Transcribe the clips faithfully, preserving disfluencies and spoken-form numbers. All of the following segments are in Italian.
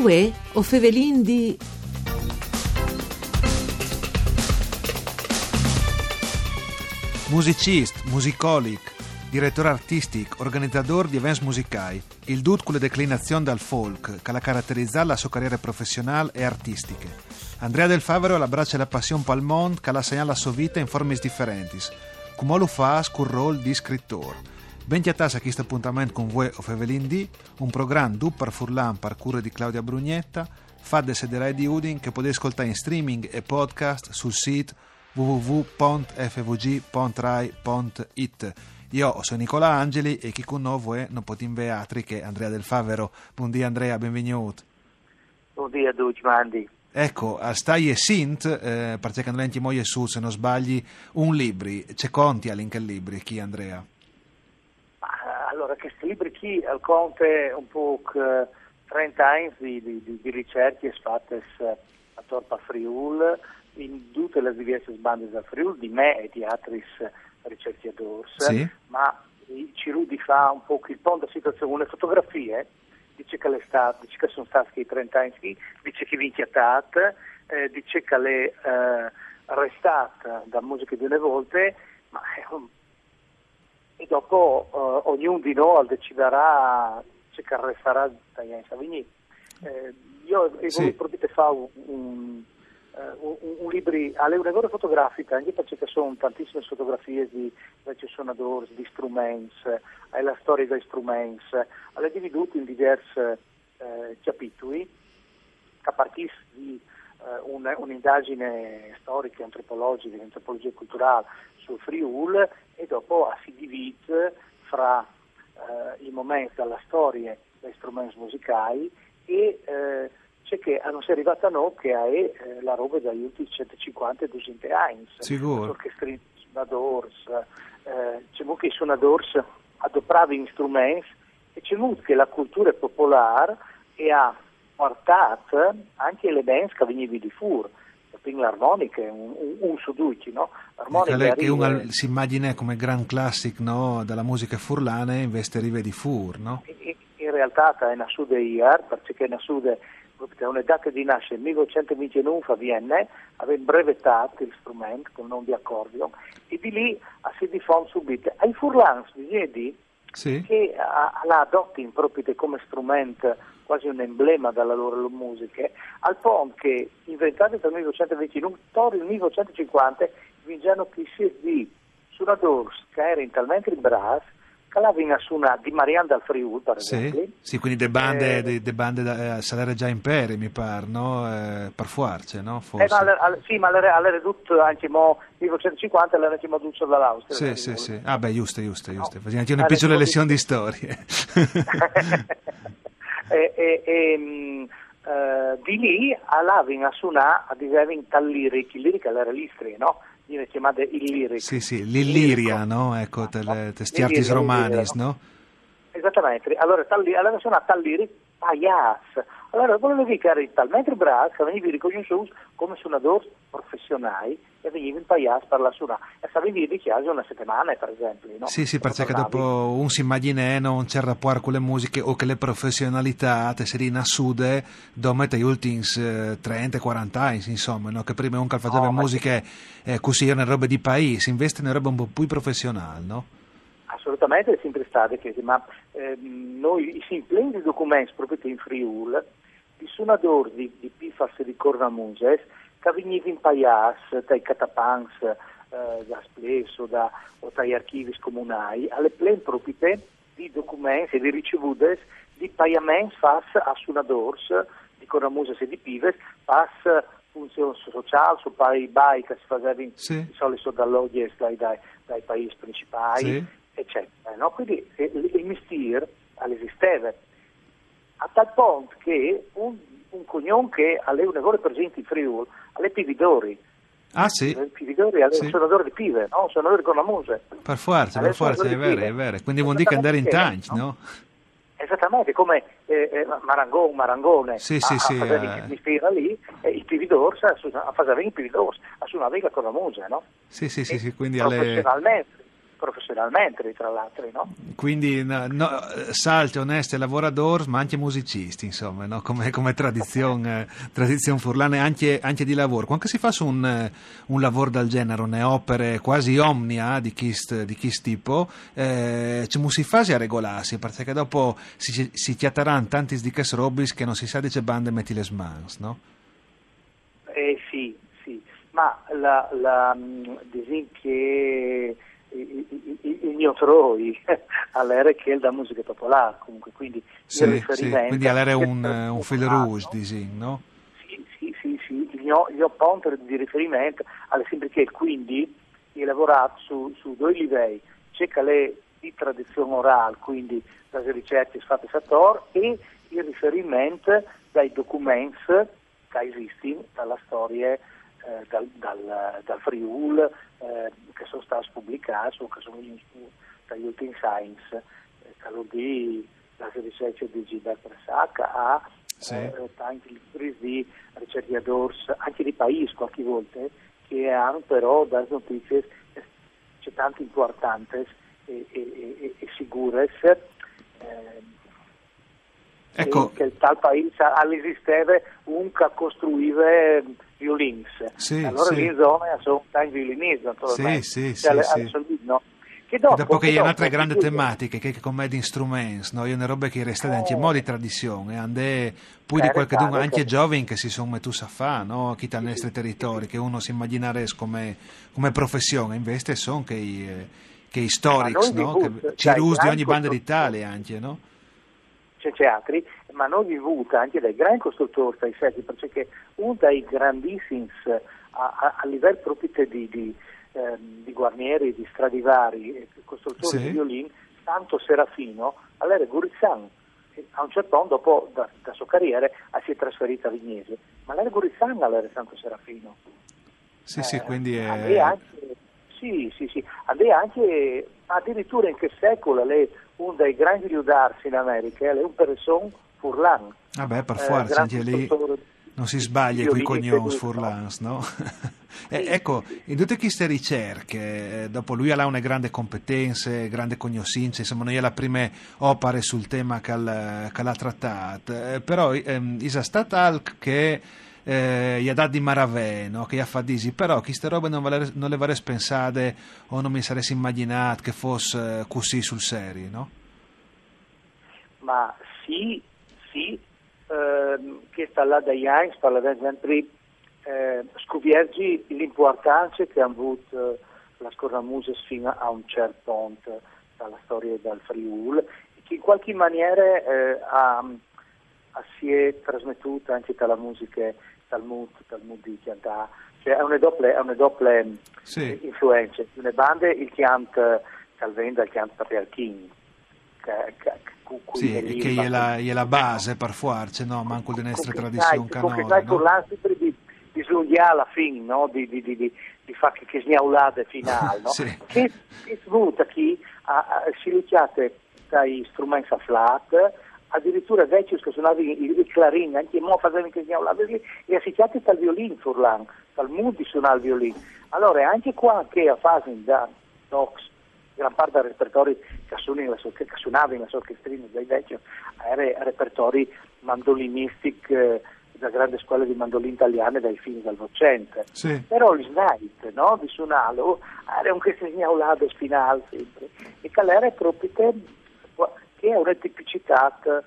Vuê O Fevelin Di. Musicist, musicolic, diretôr artistic, organizadôr di events musicai. Il dut culle declinazione dal folk che la caratterizza la sua carriera professionale e artistica. Andrea Del Favero l'abbraccia la passione pal mond che la segna la sua vita in forme differenti, come lo fa col ruolo di scrittore. Bentiatassa a questo appuntamento con Vuê O Fevelin Di, un programma du par Furlan par cura di Claudia Brugnetta, fa de sederai di Udin che potete ascoltare in streaming e podcast sul sito w w w punto f v g punto rai punto it. Io sono Nicola Angeli e chi con noi non potim beatri che Andrea Del Favero. Buondì Andrea, benvenuto. Buondì a tutti, mandi. Ecco, a stai e sint, eh, perché quando lenti moglie su, se non sbagli, un libri. C'è conti all'inca libri, chi Andrea? Allora, questi libri qui al conte un po' trenta anni di, di, di ricerche fatte a Torpa Friul, in tutte le diverse bande da Friul, di me e di altri ricercatori, sì. Ma Cirudi fa un po' il ponte della situazione, le fotografie, dice che, stat- dice che sono stati trenta anni qui, dice che vinci a Tat, eh, dice che le eh, restate da musica di una volta, ma è un e dopo eh, ognuno di noi deciderà se carresterà Daniele Savigny. Eh, io sì. Volevo proprio fare un, un, un, un libro, alle un'evore fotografica, anche perché ci sono tantissime fotografie di suonatori, di strumenti, è la storia dei strumenti, è dividuto in diversi eh, capitoli, a partire di eh, un, un'indagine storica, antropologica, antropologia culturale, sul Friul e dopo si divide fra eh, i momenti della storia degli strumenti musicali e eh, c'è che non si è arrivata a noi che è eh, la roba da aiuti centocinquanta e duecento anni sicuro orchestri suonadors eh, c'è molto che i suonadors adopravano strumenti e c'è molto che la cultura popolare e ha portato anche le bands che venivano di fuori. L'armonica è un, un, un suduci, no? L'armonica che arriva... una, si immagina come grand classic, no? Dalla musica furlana invece rive di fur, no? In, in realtà è una sude iar, perché è una sude, è un'età di nasce nel millenovecentonovantanove a Vienna, aveva brevettato il strumento con il nome di accordion e di lì si diffonde subito. Ai furlans bisogna dire sì. Che la adottano proprio come strumento quasi un emblema della loro musica, al punto che inventati dal millenovecentoventinove, torri nel millenovecentocinquanta, vingiano che si di suonatori che erano talmente in brass, che la vina suona di Marianne dal Friuli, per esempio. Sì, sì, quindi le bande, eh, de bande da, eh, salere già imperi, mi pare, no? Eh, per fuarce, no? Forse. Eh, ma alle, alle, sì, ma l'era ridotto anche mo, millenovecentocinquanta, l'era anche mo d'Uzzo dall'Austria. Sì, sì, sì, sì. Ah beh, giusto, giusto, giusto. No. Anche una allora, piccola lezione di storie. E, e, e uh, di lì all'avin a suonare a disavin tal liric, il liric era l'Istria, no? Viene chiamato il liric. Sì, sì, l'Illiria, no? Ecco, testi artis romanis, no? no? Esattamente, allora allora suonava tal liric paias. Allora volevo dire che era talmente bravo che veniva riconosciuto come suonatori professionali e veniva in paias per la suonare. E sapevi dire di chiesa una settimana, per esempio. No? Sì, sì, perché dopo un si immagina non c'è rapporto con le musiche o che le professionalità te si rinassude dopo gli ultimi trenta quaranta anni, insomma, no? Che prima un che faceva no, musiche eh, così erano robe di paese, invece ne roba un po' più professionale, no? Assolutamente è sempre stato, ma ehm, noi si implendi documenti proprio in Friul, di suonatori di, di pifas e di cornamuses, che venivano in paias, dai catapans, eh, da splesso, da, o dai archivi comunali, alle plen proprie di documenti e di ricevute di pagamenti fatti a suonatori di cornamuses e di pives, fatti funzione sociale, su pai bai che si facevano sì. Di solito dall'odies dai, dai, dai paesi principali. Sì. Eccetera, no? Quindi il, il mestiere esisteva a tal punto che un, un cognome che alle un'evore presente in Friul alle Pividori. Ah sì? Alle Pividori alle sì. Un suonatore di pive, no? Un suonatore con la muse. Per forza, per forza, è vero, è vero. Quindi vuol dire che andare in tanch, no? no? Esattamente, come eh, eh, Marangon, Marangone, sì, a, sì, a sì, fare eh... ispira lì, eh, il Pividors, a, a fare il Pividors, a suonare con la muse, no? Sì, sì, sì, sì, quindi alle... Professionalmente. professionalmente, tra l'altro, no? Quindi no, no, salte, oneste, lavorador, ma anche musicisti, insomma, no? Come, come tradizione, tradizione furlane, anche, anche di lavoro. Quanto si fa su un, un lavoro del genere, ne opere quasi omnia di chist, di chist tipo, eh, ci si fa a regolarsi, perché dopo si, si chiataranno tanti di queste robis che non si sa dice bande metti le smans, no? Eh sì, sì, ma la, la, disin che il mio troi all'era che è la musica popolare, comunque, quindi sì, sì, quindi all'era è un, un fil rouge, disin, no? Sì, sì, sì, sì, il mio, il mio punto di riferimento alle sempre che quindi ho lavorato su, su due livelli, c'è che le di tradizione orale, quindi dalle ricerche fatte a Sator e il riferimento dai documenti che esistono dalla storia eh, dal, dal, dal Friuli eh, che sono stati pubblicati o che sono dagli ultimi science eh, che lo di la ricerche di Gilberto Sacca a sì. eh, tanti libri di ricercatori anche di paesi qualche volta che hanno però dalle notizie eh, c'è tanto importante e, e, e sicure eh, ecco. che il tal paese all'esisteva un che costruiva violins sì, allora sì. In zona sono tanti violinisti naturalmente sì, sì, cioè, sì, sì. No? Che dopo, e dopo che, che è un'altra dopo, grande tematica che, che come di instrumenti no? È una roba che resta eh. anche in modo di tradizione andè poi eh, di qualche dunque anche giovani che si sono metusi a fare no? Chi dal sì, nostro sì, territorio sì. Che uno si immaginerebbe come, come professione invece sono che i eh, che i storics, no? Che ci rusi di ogni banda d'Italia anche, no? C'è teatri, ma non vivuta anche dai grandi costruttori, dai seri, perché uno dei grandissimi a, a, a livello proprio di, di, eh, di Guarnieri, di Stradivari, costruttori sì. Di violino, Santo Serafino, all'era Gurizzano. A un certo punto, dopo da, da sua carriera, si è trasferita a Vignese, ma l'era Gurizzano all'era Santo Serafino. Sì, eh, sì, quindi è... anche Sì, sì, sì. Andrea anche addirittura in che secolo lei un dei grandi riudarsi in America, lei un person Furlan. Vabbè, ah per forza, eh, anche lì non si sbaglia con i cognomi Furlans, no? Eh, ecco, in tutte queste ricerche, eh, dopo lui ha una grande competenza, grande cognoscenza, insomma noi è la prima opera sul tema che l'ha trattato, eh, però ehm, Isa Statalk che... Eh, gli ha dato di maravè, no? Che gli ha fatto disi, però queste robe non, vale, non le avresti pensate o non mi saresti immaginato che fosse eh, così sul serio, no? Ma sì, sì, ehm, che sta là da James, parla da sempre, eh, scopergi l'importanza che hanno avuto eh, la scornamusa fino a un certo punto dalla storia del Friuli, che in qualche maniera eh, ha... si è trasmettuta anche dalla musica Talmud, Talmud di Chiantà, cioè è una doppia, è una doppia sì. influenza, una banda il Chiant Calvenda, il Chiant Patriarchini, che, che, che, sì, che lì, è, la, è la base per forza, no? Manco le nostre tradizioni canoniche. Perché con l'antipo di slunghiare alla fine, no? Di, di, di, di, di fare che sgnaulate finale, no? Sì. Che è venuta chi ha sciluciate dai strumenti a flat, addirittura vecchi che suonavano il clarin, anche mo facevano che suonavano e associati dal violino Furlan, dal Mudi suonava il violino. Allora anche qua che a Fasin da Nox, gran parte del repertorio che suonava in la sua orchestrina dai vecchi, era repertori mandolinistici eh, da grande scuola di mandolini italiane dai fini del Novecento. Sì. Però il night, no? Di suonarlo, era un che si sgnaulava spinale sempre. E Calera è proprio te, che è una tipicità eh,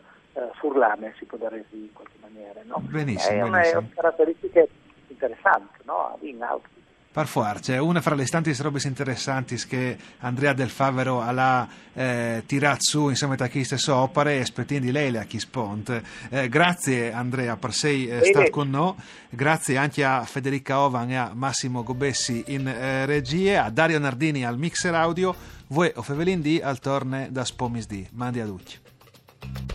furlane, si può dare in qualche maniera, no? Benissimo, è una, benissimo. È una caratteristica interessante, no? In alto. Per forza, una fra le tante robe interessanti che Andrea Del Favero ha eh, tirato su insieme a chi stesso opere e aspettando di lei a chi spont. Eh, grazie Andrea per sei eh, stato con noi, grazie anche a Federica Ovan e a Massimo Gobessi in eh, regia, a Dario Nardini al mixer audio, Vuê O Fevelin Di al torne da Spomis Di. Mandi a tutti.